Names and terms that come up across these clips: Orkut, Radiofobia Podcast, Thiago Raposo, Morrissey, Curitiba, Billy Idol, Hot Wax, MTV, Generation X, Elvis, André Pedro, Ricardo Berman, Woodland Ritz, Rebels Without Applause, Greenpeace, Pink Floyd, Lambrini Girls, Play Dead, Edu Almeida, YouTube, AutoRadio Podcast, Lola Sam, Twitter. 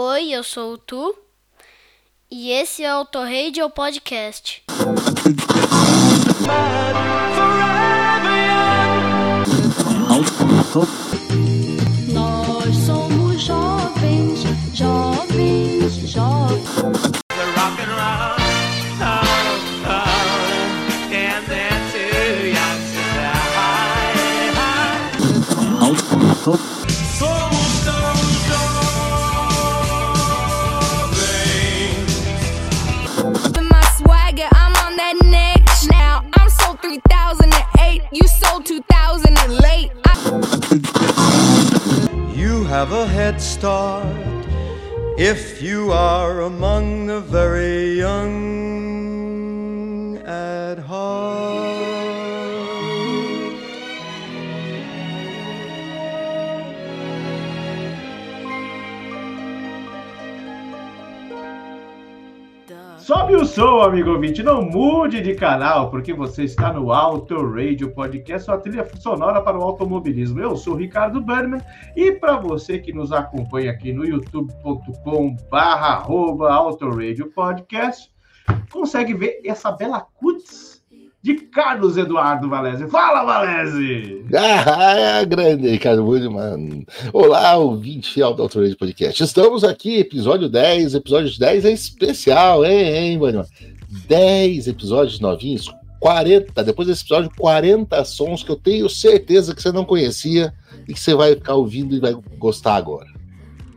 Oi, eu sou o Tu e esse é o AutoRadio Podcast. Nós somos jovens, jovens, jovens. Somos tão jovens. My swagger, I'm on that next now. I'm sold 3008, you sold 2000 late. You have a head start if you are among the very young at heart. Sobe o som, amigo ouvinte, não mude de canal, porque você está no AutoRadio Podcast, sua trilha sonora para o automobilismo. Eu sou o Ricardo Berman e para você que nos acompanha aqui no youtube.com/@AutoRadio Podcast, consegue ver essa bela cutis de Carlos Eduardo Valesi. Fala, Valesi! Ah, grande Ricardo Berman. Olá, ouvinte fiel do AutoRadio Podcast. Estamos aqui, episódio 10. Episódio 10 é especial, hein, Bunnyman? 10 episódios novinhos, 40. Depois desse episódio, 40 sons que eu tenho certeza que você não conhecia e que você vai ficar ouvindo e vai gostar agora.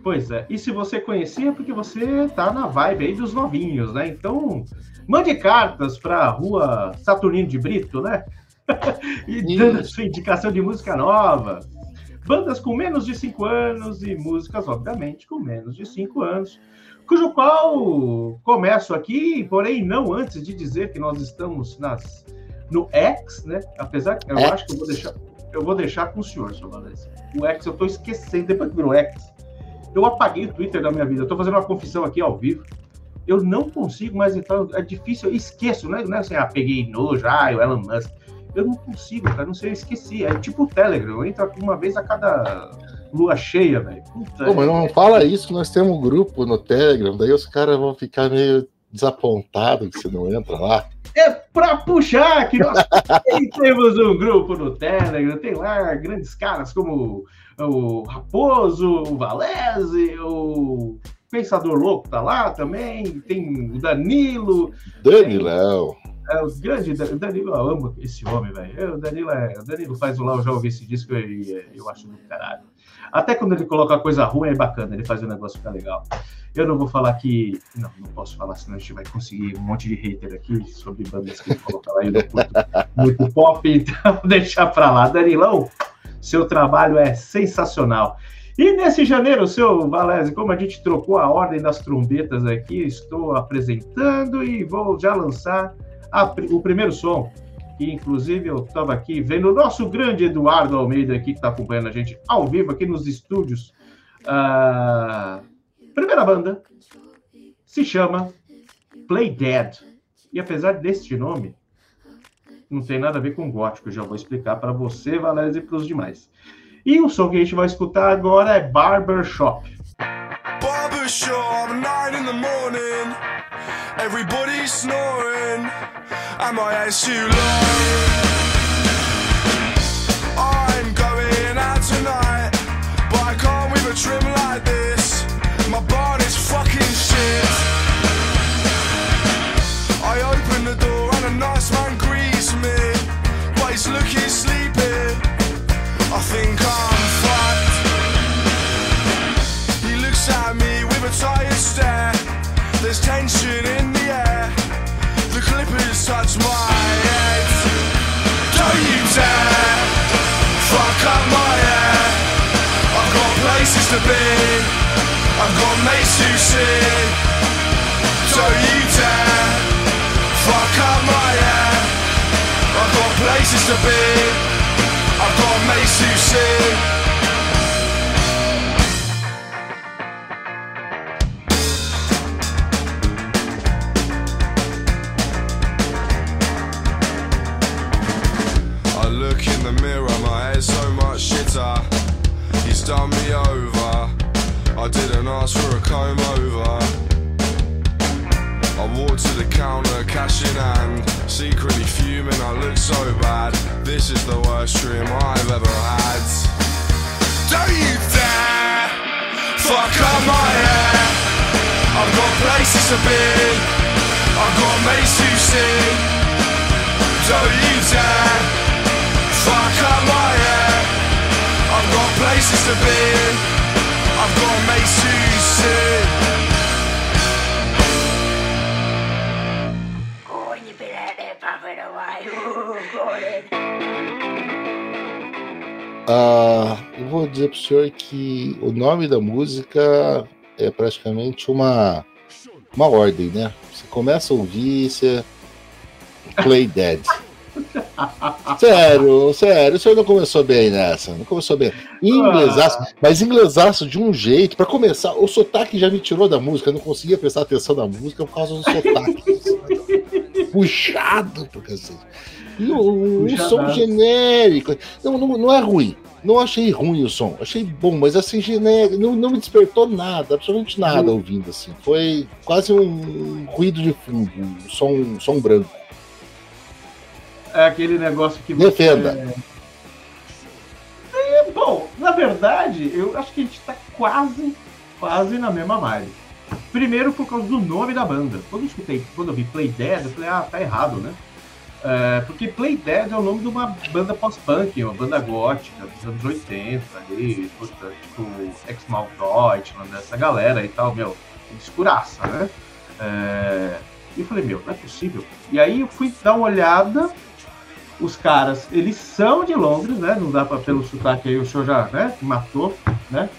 Pois é. E se você conhecia, é porque você tá na vibe aí dos novinhos, né? Então... mande cartas para a Rua Saturnino de Brito, né? E dando a sua indicação de música nova. Bandas com menos de 5 anos e músicas, obviamente, com menos de 5 anos. Cujo qual começo aqui, porém não antes de dizer que nós estamos no X, né? Apesar que eu acho que eu vou deixar com o senhor, senhor Valesi. O X eu estou esquecendo, depois que virou X. Eu apaguei o Twitter da minha vida, eu estou fazendo uma confissão aqui ao vivo. Eu não consigo mais entrar, é difícil, eu esqueço, não é assim, peguei nojo, o Elon Musk. Eu não consigo, cara, não sei, eu esqueci. É tipo o Telegram, eu entro uma vez a cada lua cheia, velho. Mas não fala isso, nós temos um grupo no Telegram, daí os caras vão ficar meio desapontados que você não entra lá. É pra puxar que nós temos um grupo no Telegram, tem lá grandes caras como o Raposo, o Valesi, o... Pensador Louco tá lá também, tem o Danilo. Danilão. É, o grande Danilo, eu amo esse homem, velho. O Danilo faz o lá, eu já ouvi esse disco e eu acho muito caralho. Até quando ele coloca coisa ruim é bacana, ele faz o negócio ficar legal. Eu não vou falar que... Não posso falar, senão a gente vai conseguir um monte de hater aqui sobre bandas que ele coloca lá e não curto muito pop, então deixar pra lá. Danilão, seu trabalho é sensacional. E nesse janeiro, seu Valesi, como a gente trocou a ordem das trombetas aqui, estou apresentando e vou já lançar o primeiro som, que inclusive eu estava aqui vendo o nosso grande Eduardo Almeida aqui, que está acompanhando a gente ao vivo aqui nos estúdios. Primeira banda se chama Play Dead. E apesar deste nome, não tem nada a ver com gótico, já vou explicar para você, Valesi, e para os demais. E o som que a gente vai escutar agora é Barbershop. Barbershop, 9 in the morning. Everybody snoring. I might ask you love. I'm going out tonight, but I can't weave a trim like this. My barn is fucking shit. I open the door and a nice man greets me, but he's looking sleepy. I think I'm fucked. He looks at me with a tired stare. There's tension in the air. The clippers touch my head. Don't you dare fuck up my hair. I've got places to be. I've got mates to see. Don't you dare fuck up my hair. I've got places to be. I've got mates who sing. I look in the mirror, my hair's so much shitter. He's done me over. I didn't asked for a comb over. I walked to the counter, cash in hand, secretly fuming, I looked so bad. This is the worst trim I've ever had. Don't you dare fuck up my hair. I've got places to be, I've got mates to see. Don't you dare fuck up my hair. I've got places to be, I've got mates to see. Eu vou dizer pro senhor que o nome da música é praticamente uma ordem, né? Você começa a ouvir, você... Play Dead. Sério, o senhor não começou bem nessa. Não começou bem. Inglesaço, mas inglesaço de um jeito. Pra começar, o sotaque já me tirou da música. Eu não conseguia prestar atenção na música por causa do sotaque. Puxado, por cacete. E o som genérico. Não é ruim. Não achei ruim o som. Achei bom, mas assim, genérico. Não me despertou nada, absolutamente nada ouvindo assim. Foi quase um ruído de fundo, um som branco. É aquele negócio que... Defenda. É, bom, na verdade, eu acho que a gente tá quase na mesma malha. Primeiro por causa do nome da banda. Quando eu vi Play Dead, eu falei, tá errado, né? Porque Play Dead é o nome de uma banda pós-punk, uma banda gótica dos anos 80, ali, tipo Ex-Maldot, essa galera e tal, meu, escuraça, né? E eu falei, não é possível. E aí eu fui dar uma olhada, os caras, eles são de Londres, né? Não dá pra, pelo sotaque aí, o senhor já, né, matou, né?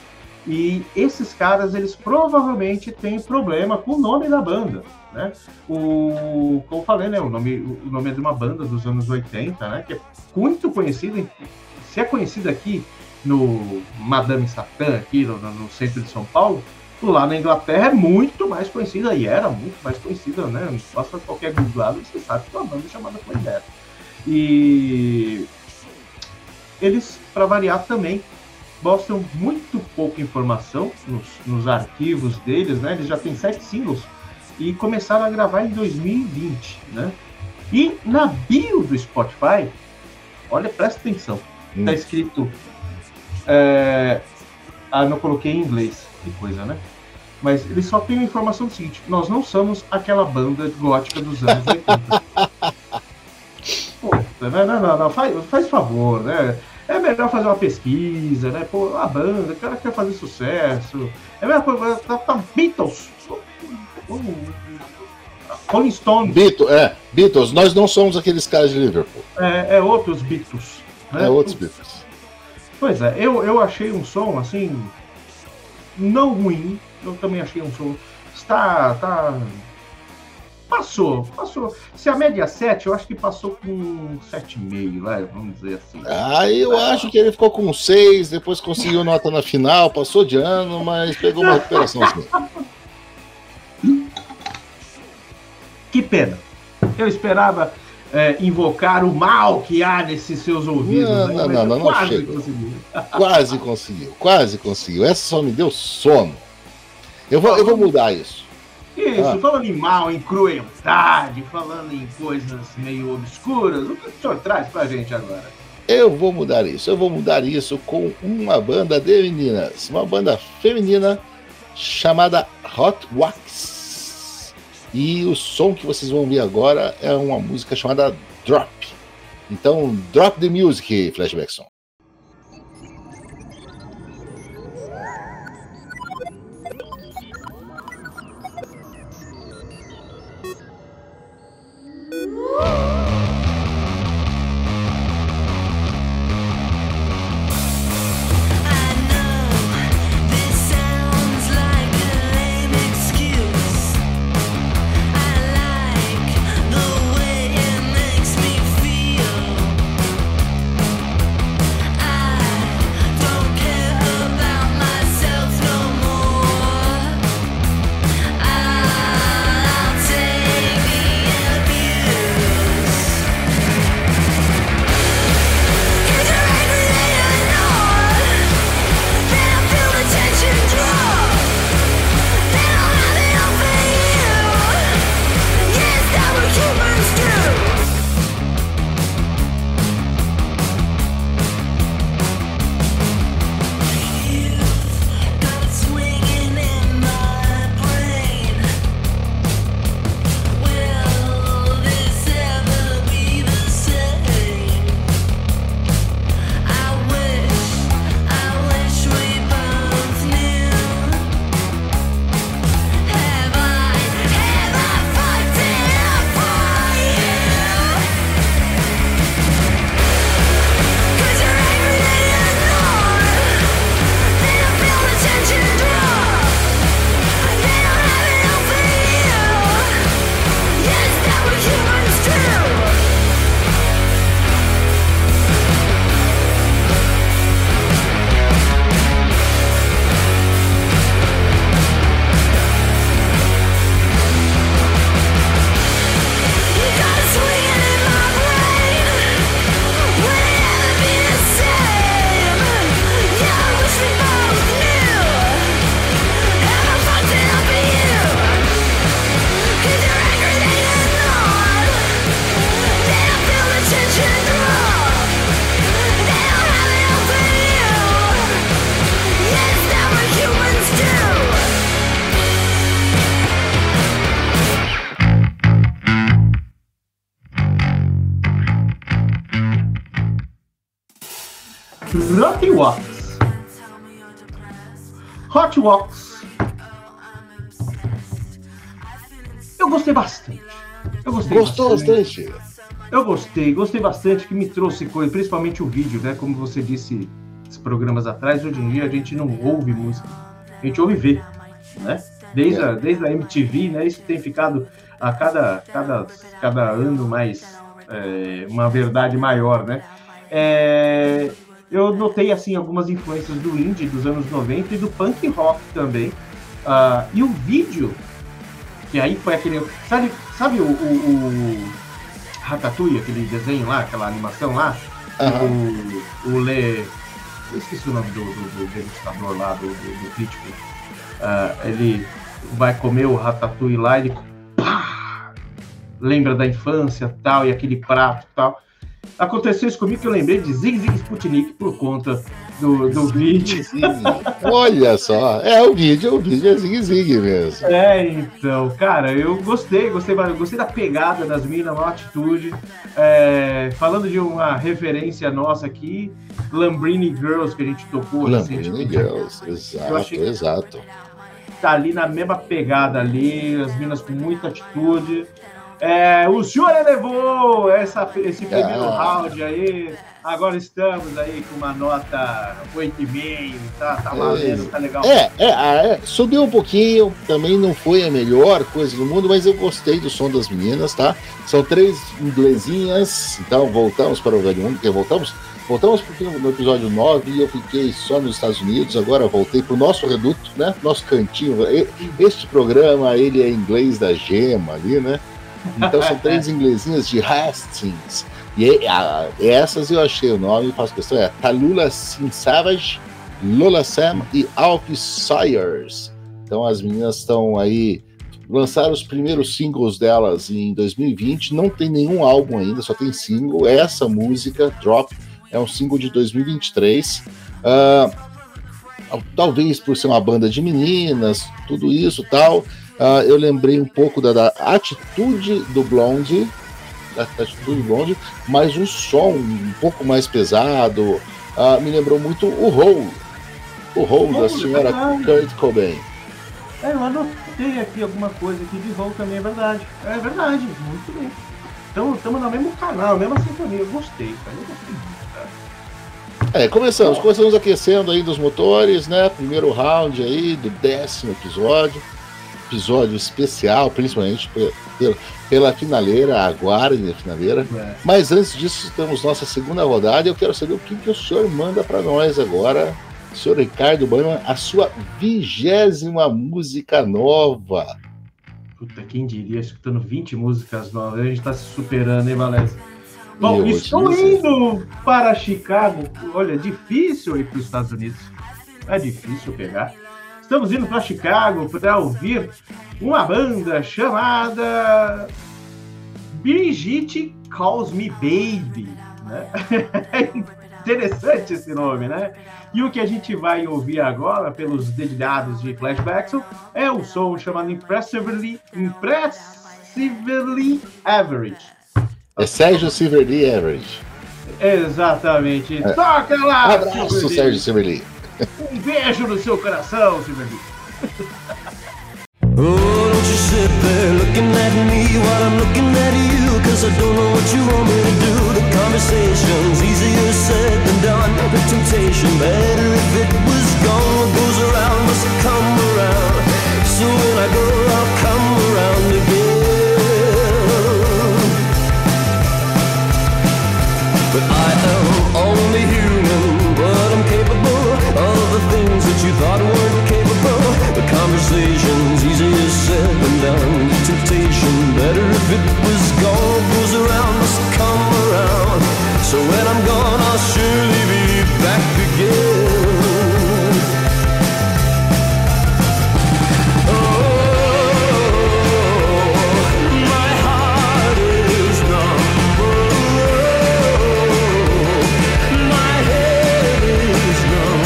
E esses caras, eles provavelmente têm problema com o nome da banda, né? Como eu falei, né? O nome é de uma banda dos anos 80, né? Que é muito conhecida, se é conhecida aqui no Madame Satã, aqui no centro de São Paulo, lá na Inglaterra é muito mais conhecida, e era muito mais conhecida, né? Basta qualquer googlado e você sabe que é uma banda chamada Play Dead. E eles, para variar também, mostram muito pouca informação nos arquivos deles, né? Eles já têm 7 singles e começaram a gravar em 2020, né? E na bio do Spotify, olha, presta atenção, tá escrito... não coloquei em inglês, que coisa, né? Mas eles só têm a informação do seguinte: nós não somos aquela banda gótica dos anos 80. Pô, não, faz favor, né? É melhor fazer uma pesquisa, né? Pô, a banda, o cara quer fazer sucesso. É melhor coisa, tá Beatles. Rolling Stones. Beatles, nós não somos aqueles caras de Liverpool. É outros Beatles. Né? É outros Beatles. Pois é, eu achei um som, assim, não ruim. Eu também achei um som. Está... Passou. Se a média é 7, eu acho que passou com 7,5, né? Vamos dizer assim. Eu acho que ele ficou com 6, depois conseguiu nota na final, passou de ano, mas pegou uma recuperação assim. Que pena. Eu esperava invocar o mal que há nesses seus ouvidos. Não, quase conseguiu. Quase conseguiu. Essa só me deu sono. Eu vou mudar isso. Isso, falando em mal, em crueldade, falando em coisas meio obscuras, o que o senhor traz pra gente agora? Eu vou mudar isso com uma banda de meninas, uma banda feminina chamada Hot Wax. E o som que vocês vão ouvir agora é uma música chamada Drop. Então, Drop the Music, Flashback Song. Hot Wax. Hot Wax. Eu gostei bastante. Eu gostei bastante, que me trouxe coisa, principalmente o vídeo, né? Como você disse, esses programas atrás, hoje em dia a gente não ouve música, a gente ouve ver, né? Desde a MTV, né? Isso tem ficado a cada ano mais uma verdade maior, né? Eu notei, assim, algumas influências do indie dos anos 90 e do punk rock também. E o vídeo, que aí foi aquele... Sabe o Ratatouille, aquele desenho lá, aquela animação lá? Uhum. Eu esqueci o nome do degustador lá, do crítico. Ele vai comer o Ratatouille lá e ele... Pá! Lembra da infância, tal, e aquele prato, tal. Aconteceu isso comigo, que eu lembrei de Sigue Sigue Sputnik por conta do vídeo. Olha só, o vídeo é Sigue Sigue mesmo. Então, cara, eu gostei da pegada das minas, uma atitude. Falando de uma referência nossa aqui, Lambrini Girls, que a gente tocou recentemente. Lambrini Girls, exato. Tá ali na mesma pegada ali, as minas com muita atitude. O senhor elevou esse primeiro round aí. Agora estamos aí com uma nota 8,5, tá valendo, tá legal. Subiu um pouquinho, também não foi a melhor coisa do mundo, mas eu gostei do som das meninas, tá? São 3 inglesinhas, então voltamos para o Velho Mundo, porque voltamos porque no episódio 9 eu fiquei só nos Estados Unidos, agora voltei pro nosso reduto, né? Nosso cantinho. Este programa, ele é inglês da gema ali, né? Então são 3 inglesinhas de Hastings. E essas eu achei o nome, faço questão, Tallulah Sim-Savage, Lola Sam e Alfie Sayers. Então as meninas estão aí, lançaram os primeiros singles delas em 2020, não tem nenhum álbum ainda, só tem single. Essa música, Drop, é um single de 2023. Talvez por ser uma banda de meninas, tudo isso e tal. Eu lembrei um pouco da atitude do Blondie, mas um som um pouco mais pesado. Me lembrou muito o Hole. O Hole da senhora Kurt Cobain. Eu anotei aqui alguma coisa aqui de Hole também, é verdade. É verdade, muito bem. Então estamos no mesmo canal, mesma sintonia. Eu gostei, cara. Eu gostei muito, cara. Começamos aquecendo aí dos motores, né? Primeiro round aí do 10º episódio. Episódio especial, principalmente pela finaleira, aguardem a finaleira. Mas antes disso, temos nossa segunda rodada. Eu quero saber o que o senhor manda para nós agora, senhor Ricardo Berman, a sua 20ª música nova. Puta, quem diria, escutando 20 músicas novas, a gente está se superando, hein, Valesi? Bom, estou indo para Chicago. Olha, difícil ir para os Estados Unidos, é difícil pegar. Estamos indo para Chicago para ouvir uma banda chamada Brigitte Calls Me Baby. Né? É interessante esse nome, né? E o que a gente vai ouvir agora, pelos dedilhados de flashbacks, é um som chamado Impressively Average. É Sérgio Silverly Average. Exatamente. Toca lá! Abraço, Sérgio Silverly. Um beijo no seu coração, Silverly. Oh, don't you sit there looking at me while I'm looking at you, 'cause I don't know what you want me to do. The conversation's easier said than done. The temptation, better if it was gone. What goes around must come around. So when I go, I'll come around again. But I am only human, but I'm capable. All the things that you thought weren't capable. The conversation's easier said than done. The temptation, better if it was gone. Goes around, must come around. So when I'm gone, I'll surely be back again. Oh, my heart is numb. Oh, my head is numb.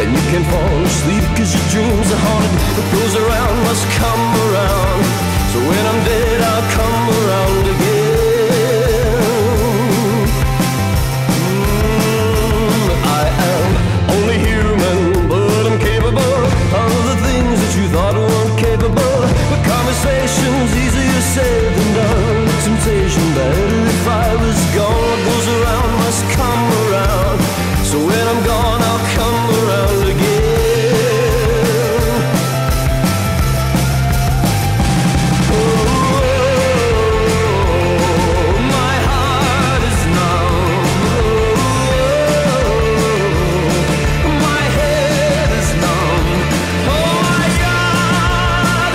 and you can fall asleep cause your dreams are haunted. What goes around must come around, so when I'm dead I'll come around again. I am only human, but I'm capable of the things that you thought weren't capable. But conversation's easier said than done, temptation better if I was gone. What goes around must come around, so when I'm gone I'll come around again. Oh, my heart is numb. Oh, my head is numb. Oh my God,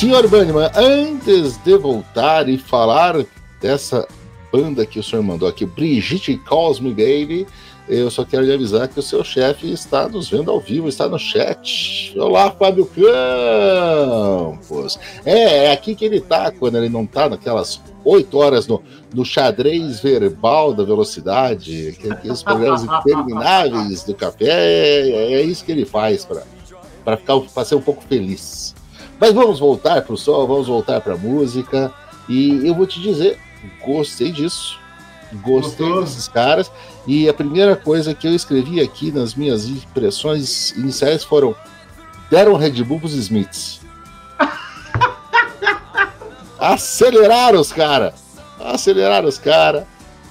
Senhor Bunnyman, antes de voltar e falar dessa banda que o senhor mandou aqui, Brigitte Calls Me Baby, eu só quero lhe avisar que o seu chefe está nos vendo ao vivo, está no chat. Olá, Fábio Campos. É aqui que ele está quando ele não está naquelas 8 horas no xadrez verbal da velocidade, aqueles programas intermináveis do café, é isso que ele faz para ser um pouco feliz. Mas vamos voltar pro sol, vamos voltar pra música, e eu vou te dizer, gostei disso, gostei desses caras, e a primeira coisa que eu escrevi aqui nas minhas impressões iniciais foram, deram Red Bull pros Smiths. Aceleraram os caras,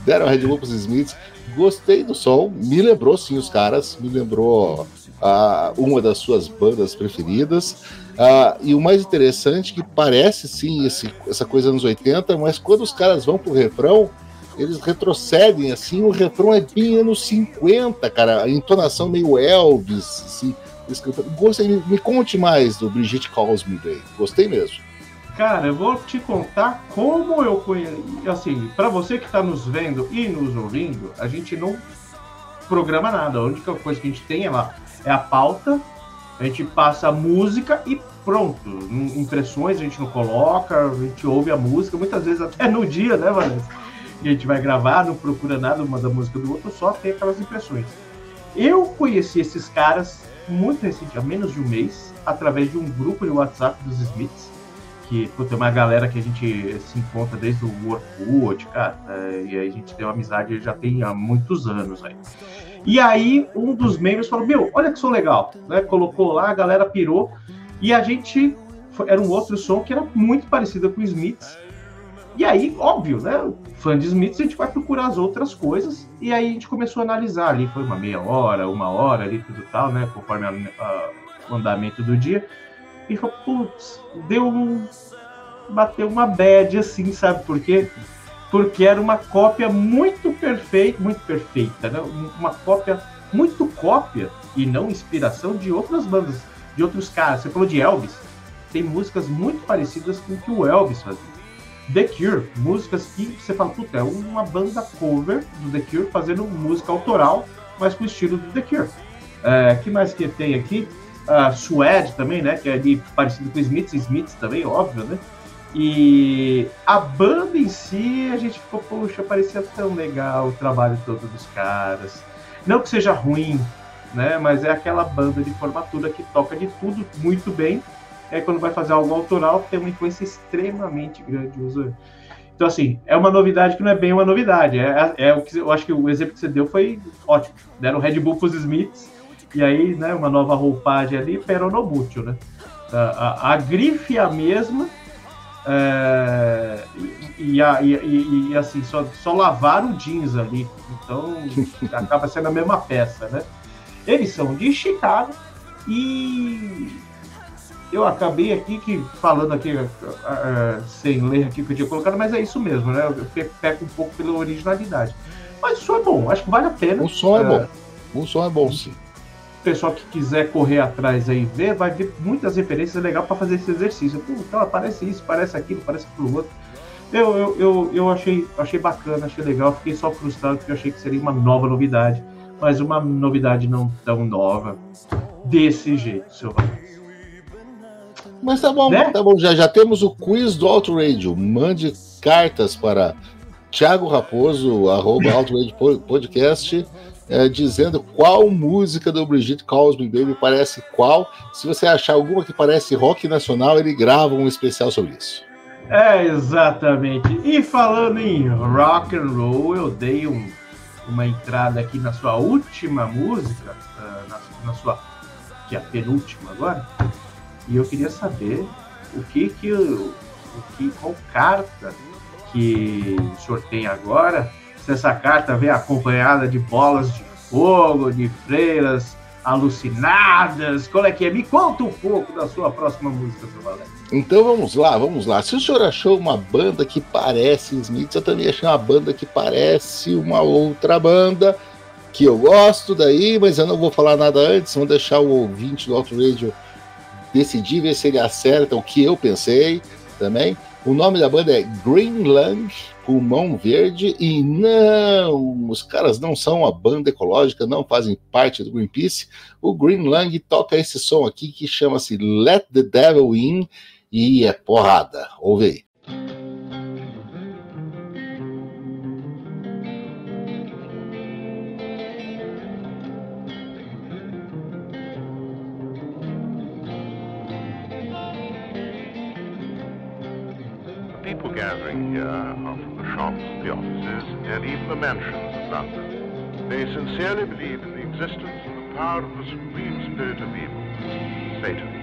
deram Red Bull pros Smiths. Gostei do som, me lembrou sim os caras, me lembrou uma das suas bandas preferidas, e o mais interessante que parece sim essa coisa anos 80, mas quando os caras vão pro refrão, eles retrocedem assim, o refrão é bem anos 50, cara, a entonação meio Elvis, assim, gostei, me conte mais do Brigitte Calls Me Baby, gostei mesmo. Cara, eu vou te contar como eu conheci. Assim, pra você que tá nos vendo e nos ouvindo, a gente não programa nada. A única coisa que a gente tem é a pauta, a gente passa a música e pronto. Impressões a gente não coloca, a gente ouve a música, muitas vezes até no dia, né, Vanessa? A gente vai gravar, não procura nada uma da música do outro, só tem aquelas impressões. Eu conheci esses caras muito recente, há menos de um mês, através de um grupo de WhatsApp dos Smiths. Que tem uma galera que a gente se encontra desde o Orkut, cara, e aí a gente tem uma amizade já tem há muitos anos aí. E aí um dos membros falou, meu, olha que som legal, né? Colocou lá, a galera pirou, e a gente, era um outro som que era muito parecido com o Smiths, e aí, óbvio, né, fã de Smiths, a gente vai procurar as outras coisas, e aí a gente começou a analisar ali, foi uma meia hora, uma hora ali, tudo tal, né, conforme o andamento do dia. E falou, putz, bateu uma bad assim, sabe por quê? Porque era uma cópia muito perfeita, né? Uma cópia, muito cópia, e não inspiração de outras bandas, de outros caras. Você falou de Elvis, tem músicas muito parecidas com o que o Elvis fazia. The Cure, músicas que você fala, puta, é uma banda cover do The Cure fazendo música autoral, mas com o estilo do The Cure. Que mais que tem aqui? Suede também, né, que é ali parecido com Smiths também, óbvio, né, e a banda em si, a gente ficou, poxa, parecia tão legal o trabalho todo dos caras, Não que seja ruim, né? Mas é aquela banda de formatura que toca de tudo muito bem. É quando vai fazer algo autoral, tem uma influência extremamente grande. Então, assim, é uma novidade que não é bem uma novidade. É o que, eu acho que o exemplo que você deu foi ótimo. Deram Red Bull para os Smiths, e aí, né, uma nova roupagem ali, peronobútil, né? A grife é a mesma, e assim, só lavaram o jeans ali. Então, acaba sendo a mesma peça, né? Eles são de Chicago e... Eu acabei aqui sem ler aqui o que eu tinha colocado, mas é isso mesmo, né? Eu peco um pouco pela originalidade. Mas o som é bom, acho que vale a pena. O som é bom, o som é bom, sim. O pessoal que quiser correr atrás aí ver, vai ver muitas referências legais para fazer esse exercício. Pô, então parece isso, parece aquilo, parece aquilo outro. Eu achei bacana, achei legal, fiquei só frustrado porque eu achei que seria uma nova novidade, mas uma novidade não tão nova desse jeito, seu Valência. Mas tá bom, né? Tá bom. Já temos o quiz do AutoRadio. Mande cartas para Thiago Raposo, @AutoRadio Podcast, dizendo qual música do Brigitte Calls Me Baby parece qual. Se você achar alguma que parece rock nacional, ele grava um especial sobre isso. É, exatamente. E falando em rock and roll, eu dei uma entrada aqui na sua última música, na sua, que é a penúltima agora. E eu queria saber qual carta que o senhor tem agora, se essa carta vem acompanhada de bolas de fogo, de freiras alucinadas, qual é que é? Me conta um pouco da sua próxima música, seu Valé. Então vamos lá. Se o senhor achou uma banda que parece Smith, eu também achei uma banda que parece uma outra banda que eu gosto daí, mas eu não vou falar nada antes, vou deixar o ouvinte do AutoRadio decidi ver se ele acerta o que eu pensei também. O nome da banda é Green Lung, Pulmão Verde, e não, os caras não são uma banda ecológica, não fazem parte do Greenpeace. O Green Lung toca esse som aqui que chama-se Let the Devil In, e é porrada. Ouve aí. And even the mansions of London. They sincerely believe in the existence and the power of the supreme spirit of evil, Satan.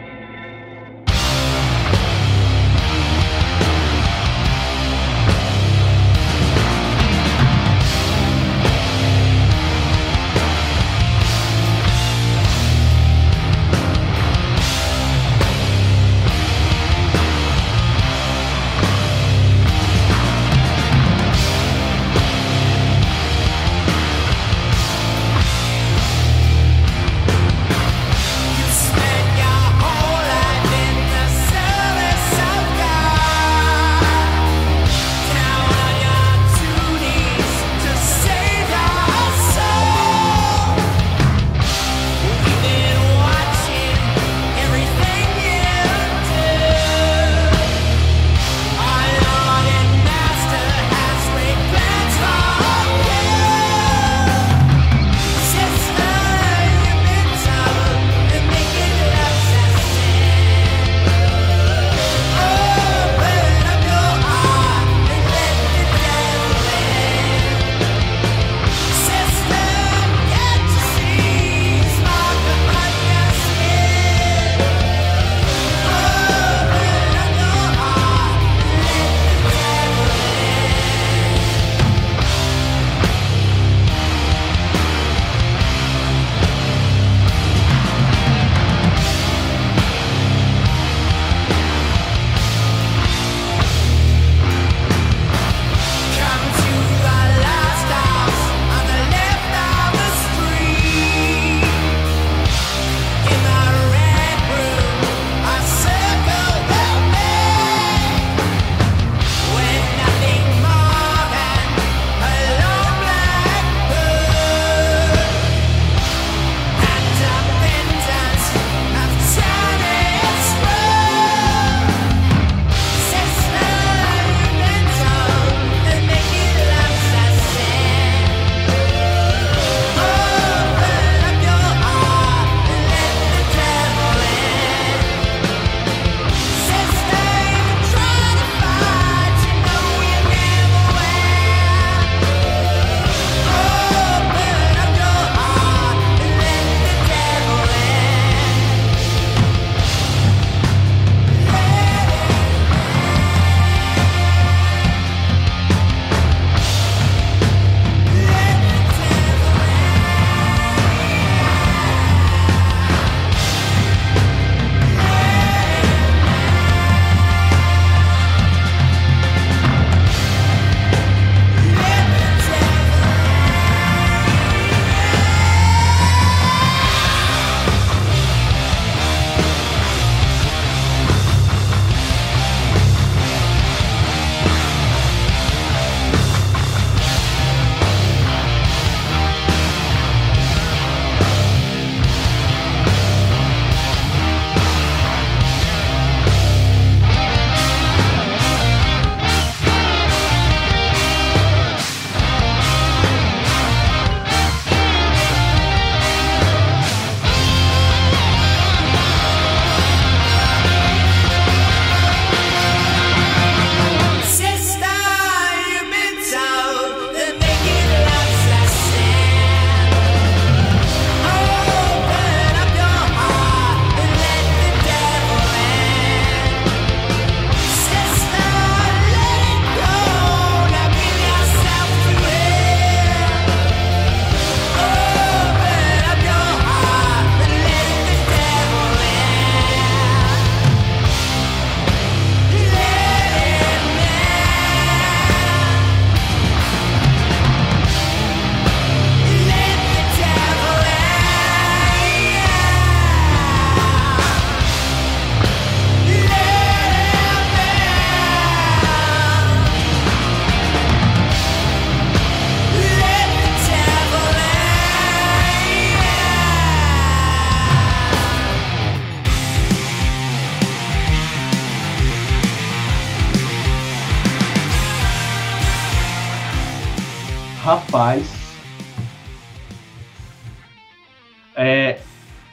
rapaz.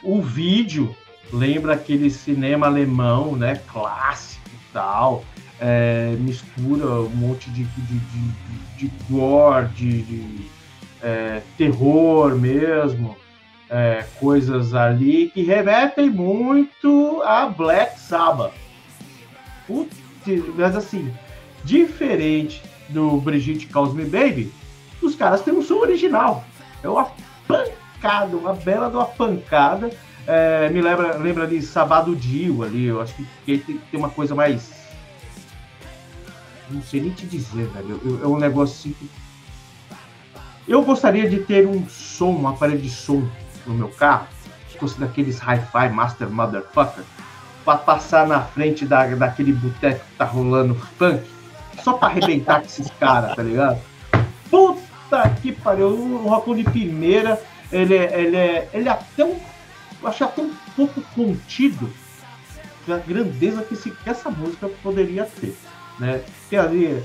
O vídeo lembra aquele cinema alemão, né, clássico e tal, mistura um monte de gore, de terror mesmo, coisas ali que remetem muito a Black Sabbath. Putz, mas assim, diferente do Brigitte Calls Me Baby, os caras têm um som original. É uma pancada, uma bela de uma pancada. Me lembra ali Sabado Dio ali, eu acho que tem uma coisa mais... Não sei nem te dizer, velho. É um negócio assim... Eu gostaria de ter um som, um aparelho de som no meu carro, se fosse daqueles hi-fi master motherfucker, pra passar na frente daquele boteco que tá rolando funk, só pra arrebentar com esses caras, tá ligado? Puta que pariu! O Rockão de Primeira, ele é até um... Eu achei até um pouco contido da grandeza que essa música poderia ter, né? Tem ali...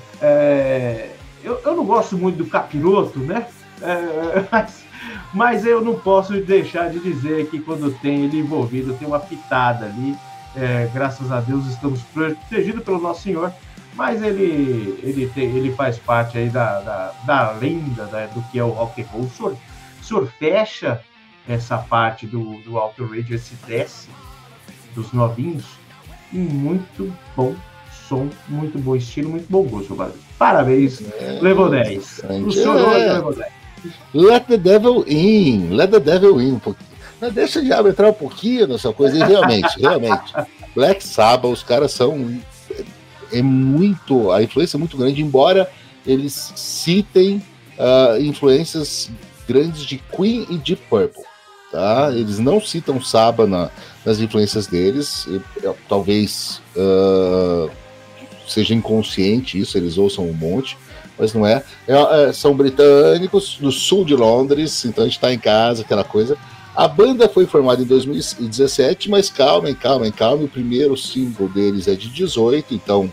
Eu não gosto muito do capiroto, né? Mas eu não posso deixar de dizer que quando tem ele envolvido, tem uma pitada ali. Graças a Deus estamos protegidos pelo Nosso Senhor, mas ele faz parte aí da lenda, né, do que é o rock and roll. O senhor fecha essa parte do AutoRadio, esse décimo dos novinhos, e muito bom som, muito bom estilo, muito bom gosto, Brasil. Parabéns, levou 10. O senhor hoje levou 10. Let the Devil In, Let the Devil In um pouquinho. Mas deixa o diabo entrar um pouquinho nessa coisa, e realmente, Black Sabbath, os caras são... A influência é muito grande, embora eles citem influências grandes de Queen e de Purple, tá? Eles não citam Sabbath nas influências deles, talvez seja inconsciente isso, eles ouçam um monte, mas não é. São britânicos, do sul de Londres, então a gente tá em casa, aquela coisa. A banda foi formada em 2017, mas calma, o primeiro single deles é de 18, então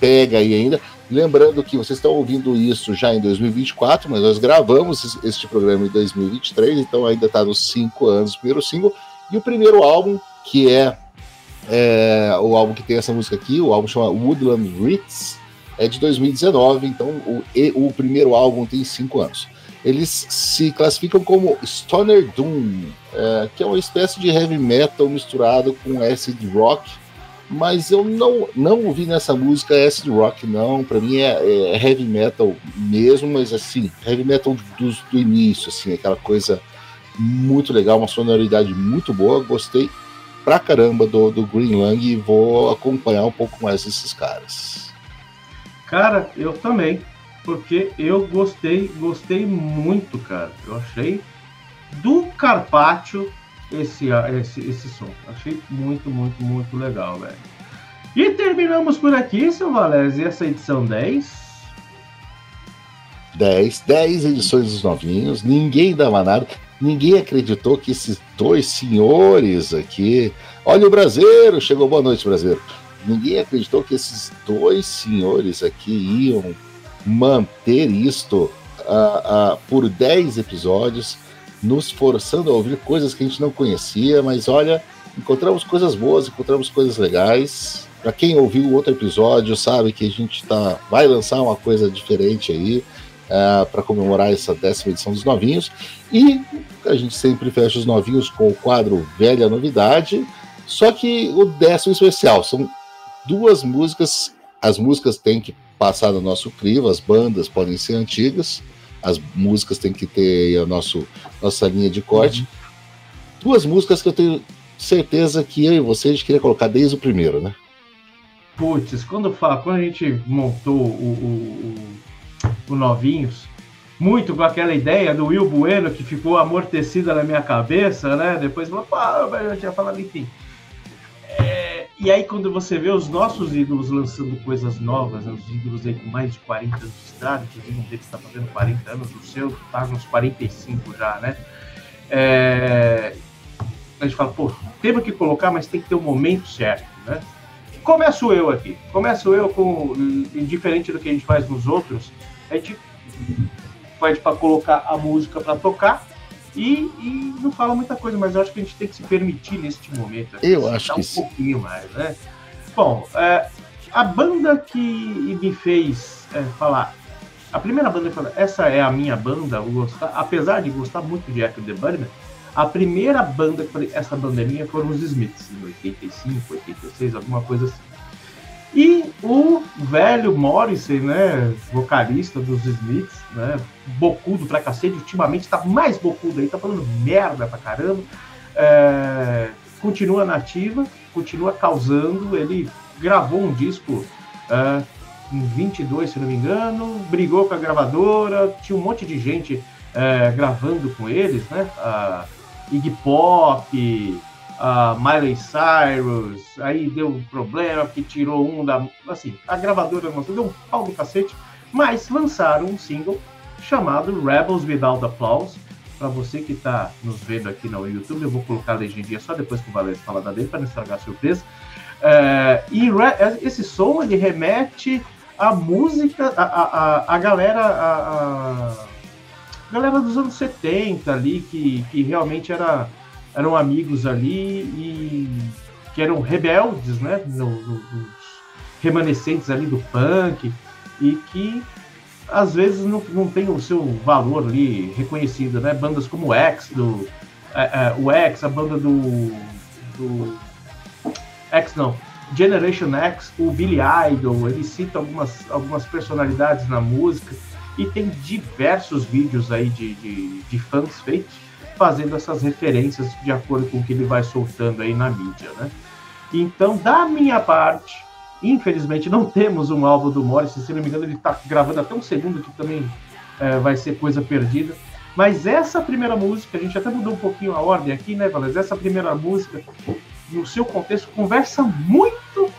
pega aí ainda. Lembrando que vocês estão ouvindo isso já em 2024, mas nós gravamos este programa em 2023, então ainda está nos 5 anos o primeiro single. E o primeiro álbum, que é o álbum que tem essa música aqui, o álbum chama Woodland Ritz, é de 2019, então o primeiro álbum tem 5 anos. Eles se classificam como Stoner Doom, que é uma espécie de heavy metal misturado com acid rock, mas eu não ouvi nessa música acid rock, não. Pra mim é heavy metal mesmo, mas assim, heavy metal do início, assim, aquela coisa muito legal, uma sonoridade muito boa. Gostei pra caramba do Green Lung e vou acompanhar um pouco mais esses caras. Cara, eu também. Porque eu gostei muito, cara. Eu achei do Carpaccio esse som. Achei muito, muito, muito legal, velho. E terminamos por aqui, seu Valesi, essa edição 10. 10 edições dos novinhos. Ninguém dava nada. Ninguém acreditou que esses dois senhores aqui... Olha o Brasileiro, chegou. Boa noite, Brasileiro. Ninguém acreditou que esses dois senhores aqui iam manter isto por 10 episódios, nos forçando a ouvir coisas que a gente não conhecia, mas olha, encontramos coisas boas, encontramos coisas legais. Para quem ouviu o outro episódio sabe que a gente vai lançar uma coisa diferente aí, para comemorar essa 10ª edição dos novinhos, e a gente sempre fecha os novinhos com o quadro Velha Novidade, só que o 10º especial, são 2 músicas. As músicas têm que passar no nosso crivo, as bandas podem ser antigas, as músicas têm que ter a nossa linha de corte. 2 músicas que eu tenho certeza que eu e você a gente queria colocar desde o primeiro, né? Puts, quando a gente montou o Novinhos, muito com aquela ideia do Will Bueno, que ficou amortecida na minha cabeça, né? Depois falou, eu tinha falado, enfim... E aí, quando você vê os nossos ídolos lançando coisas novas, né, os ídolos aí com mais de 40 anos de estrada, inclusive um deles está fazendo 40 anos, o seu está nos 45 já, né? A gente fala, temos que colocar, mas tem que ter o momento certo, né? Começo eu aqui. Diferente do que a gente faz nos outros, a gente pede para colocar a música para tocar e não fala muita coisa, mas eu acho que a gente tem que se permitir neste momento. Eu acho que sim. Um pouquinho mais, né? Bom, a banda que me fez falar, a primeira banda que falou, essa é a minha banda, apesar de gostar muito de Echo The Bunnyman, a primeira banda que falei, essa banda é minha, foram os Smiths, em 85, 86, alguma coisa assim. E o velho Morrissey, né, vocalista dos Smiths, né, bocudo pra cacete, ultimamente tá mais bocudo aí, tá falando merda pra caramba, continua nativa, continua causando, ele gravou um disco em 22, se não me engano, brigou com a gravadora, tinha um monte de gente gravando com eles, né, Iggy Pop, Miley Cyrus, aí deu um problema que tirou um da... Assim, a gravadora não deu um pau no cacete, mas lançaram um single chamado Rebels Without Applause. Para você que está nos vendo aqui no YouTube, eu vou colocar a legendinha só depois que o Valesi falar da dele, para não estragar a surpresa. Esse som, ele remete à música, a galera dos anos 70 ali, que realmente eram amigos ali e que eram rebeldes, né, dos remanescentes ali do punk, e que às vezes não tem o seu valor ali reconhecido, né, bandas como o X, a banda do X não, Generation X, o Billy Idol, ele cita algumas personalidades na música e tem diversos vídeos aí de fãs feitos fazendo essas referências de acordo com o que ele vai soltando aí na mídia, né? Então, da minha parte, infelizmente não temos um álbum do Morrissey, se não me engano ele tá gravando até um segundo que também vai ser coisa perdida, mas essa primeira música, a gente até mudou um pouquinho a ordem aqui, né, Valesi? Essa primeira música, no seu contexto, conversa muito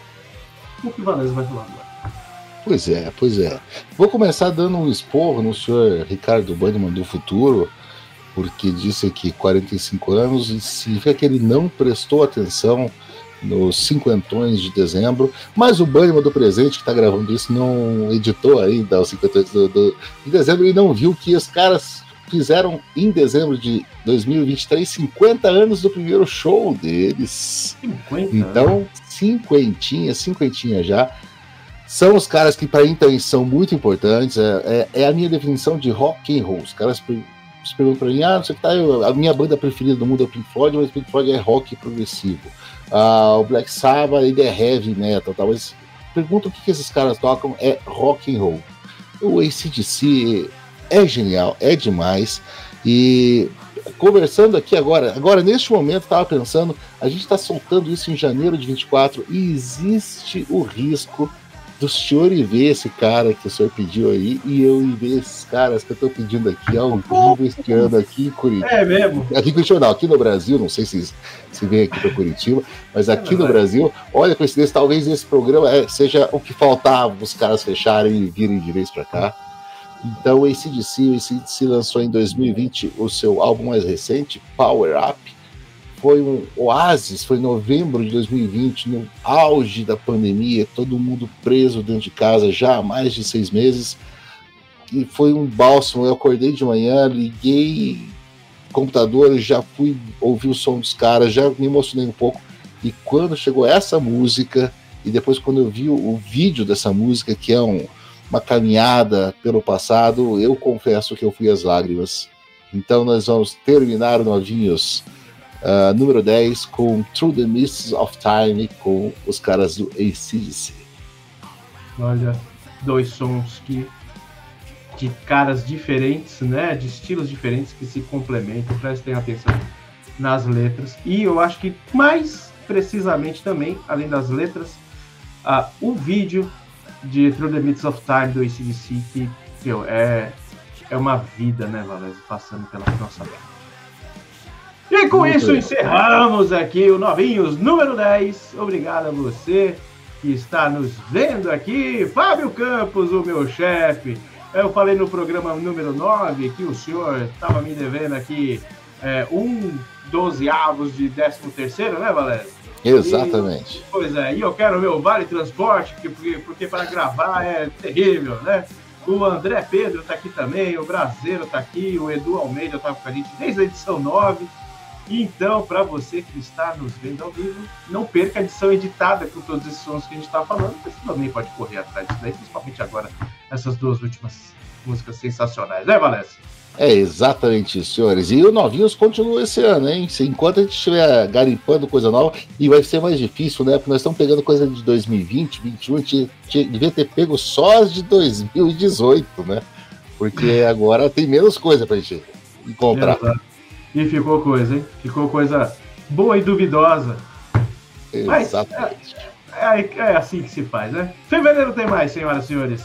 com o que o Valesi vai falar agora. Pois é. Vou começar dando um esporro no senhor Ricardo Berman do futuro, porque disse que 45 anos e significa que ele não prestou atenção nos cinquentões de dezembro, mas o Bunnyman do presente, que está gravando isso, não editou ainda os cinquentões de dezembro e não viu que os caras fizeram em dezembro de 2023 50 anos do primeiro show deles. 50? Então, cinquentinha já. São os caras que, para então, são muito importantes. É a minha definição de rock and roll. Os caras... Você pergunta pra mim, não sei o que tá, a minha banda preferida do mundo é o Pink Floyd, mas o Pink Floyd é rock progressivo. O Black Sabbath, ele é heavy metal, tá? Mas pergunta o que esses caras tocam, é rock and roll. O AC/DC é genial, é demais. E conversando aqui agora neste momento, eu tava pensando, a gente tá soltando isso em janeiro de 24 e existe o risco do senhor ir ver esse cara que o senhor pediu aí, e eu ir ver esses caras que eu tô pedindo aqui ao vivo este ano aqui em Curitiba. É mesmo? Aqui em Curitiba, não, aqui no Brasil, não sei se vem aqui para Curitiba, mas aqui no Brasil, olha a coincidência, talvez esse programa seja o que faltava os caras fecharem e virem de vez para cá. Então, o AC/DC lançou em 2020 o seu álbum mais recente, Power Up. Foi um oásis, foi em novembro de 2020, no auge da pandemia, todo mundo preso dentro de casa já há mais de 6 meses, e foi um bálsamo. Eu acordei de manhã, liguei o computador, já fui ouvir o som dos caras, já me emocionei um pouco, e quando chegou essa música, e depois quando eu vi o vídeo dessa música, que é uma caminhada pelo passado, eu confesso que eu fui às lágrimas. Então nós vamos terminar, novinhos, número 10 com Through the Mists of Time, com os caras do AC/DC. Olha, dois sons de caras diferentes, né, de estilos diferentes que se complementam. Prestem atenção nas letras, e eu acho que mais precisamente também, além das letras, o vídeo de Through the Mists of Time do AC/DC, que é uma vida, né, Valesi, passando pela nossa vida. E com muito isso bem. Encerramos aqui o Novinhos número 10. Obrigado a você que está nos vendo aqui. Fábio Campos, o meu chefe. Eu falei no programa número 9 que o senhor estava me devendo aqui 1/12 de 13º, né, Valesi? Exatamente. Pois é, e eu quero o meu vale transporte, porque para gravar é terrível, né? O André Pedro tá aqui também, o Brasileiro tá aqui, o Edu Almeida tá com a gente desde a edição 9. Então, para você que está nos vendo ao vivo, não perca a edição editada com todos esses sons que a gente está falando, mas você também pode correr atrás disso daí, principalmente agora, essas duas últimas músicas sensacionais, né, Valesi? É exatamente isso, senhores. E o Novinhos continua esse ano, hein? Enquanto a gente estiver garimpando coisa nova, e vai ser mais difícil, né? Porque nós estamos pegando coisa de 2020, 2021, devia ter pego só as de 2018, né? Porque agora tem menos coisa pra gente encontrar. Exato. E ficou coisa, hein? Ficou coisa boa e duvidosa. Exatamente. Mas é assim que se faz, né? Fevereiro tem mais, senhoras e senhores.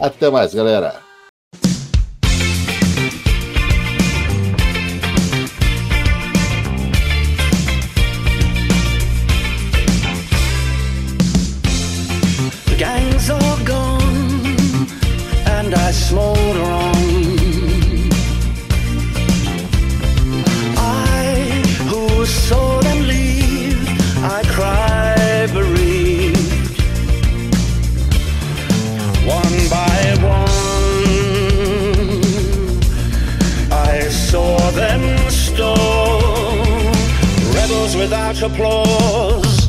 Até mais, galera. The gang's all gone and I smolder on. Saw them leave, I cry bereaved. One by one, I saw them stole. Rebels without applause.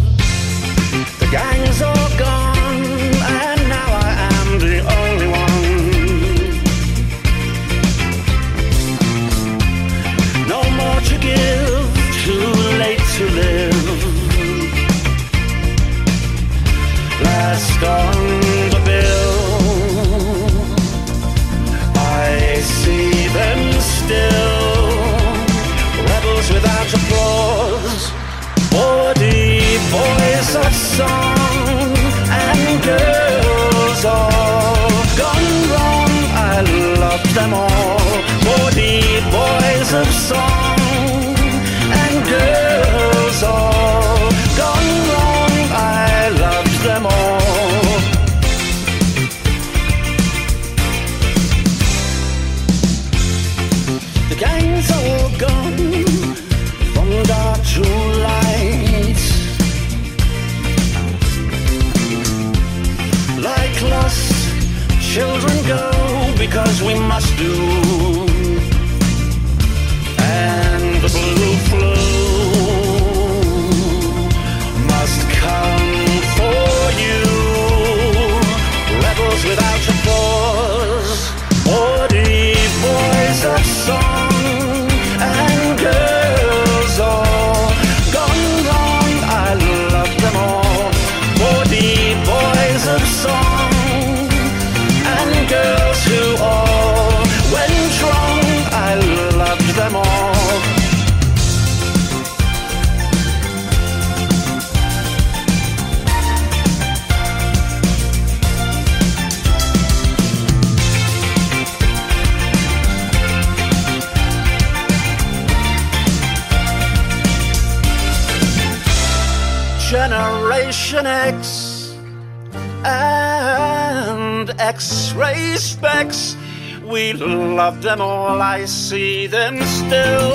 The gangs are gone, and now I am the only one. No more to give. To live. Last on the bill, I see them still. Rebels without applause, or the voice of song, and girls all gone wrong. I love them all, or the voice of song, and girls. All gone wrong, I loved them all. The gang's all gone, from dark to light. Like lost children go, because we must do. And the blue flow for you. Rebels without applause, or the voice of song, and girls all gone wrong. I love them all, for the voice of song, and girls who all went wrong. I loved them all. Generation X and X-ray specs, we love them all. I see them still,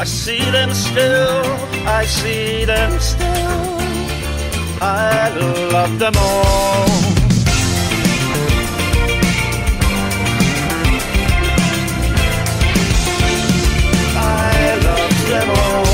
I see them still, I see them still. I love them all. I love them all.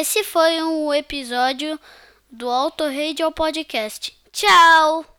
Esse foi um episódio do AutoRadio Podcast. Tchau!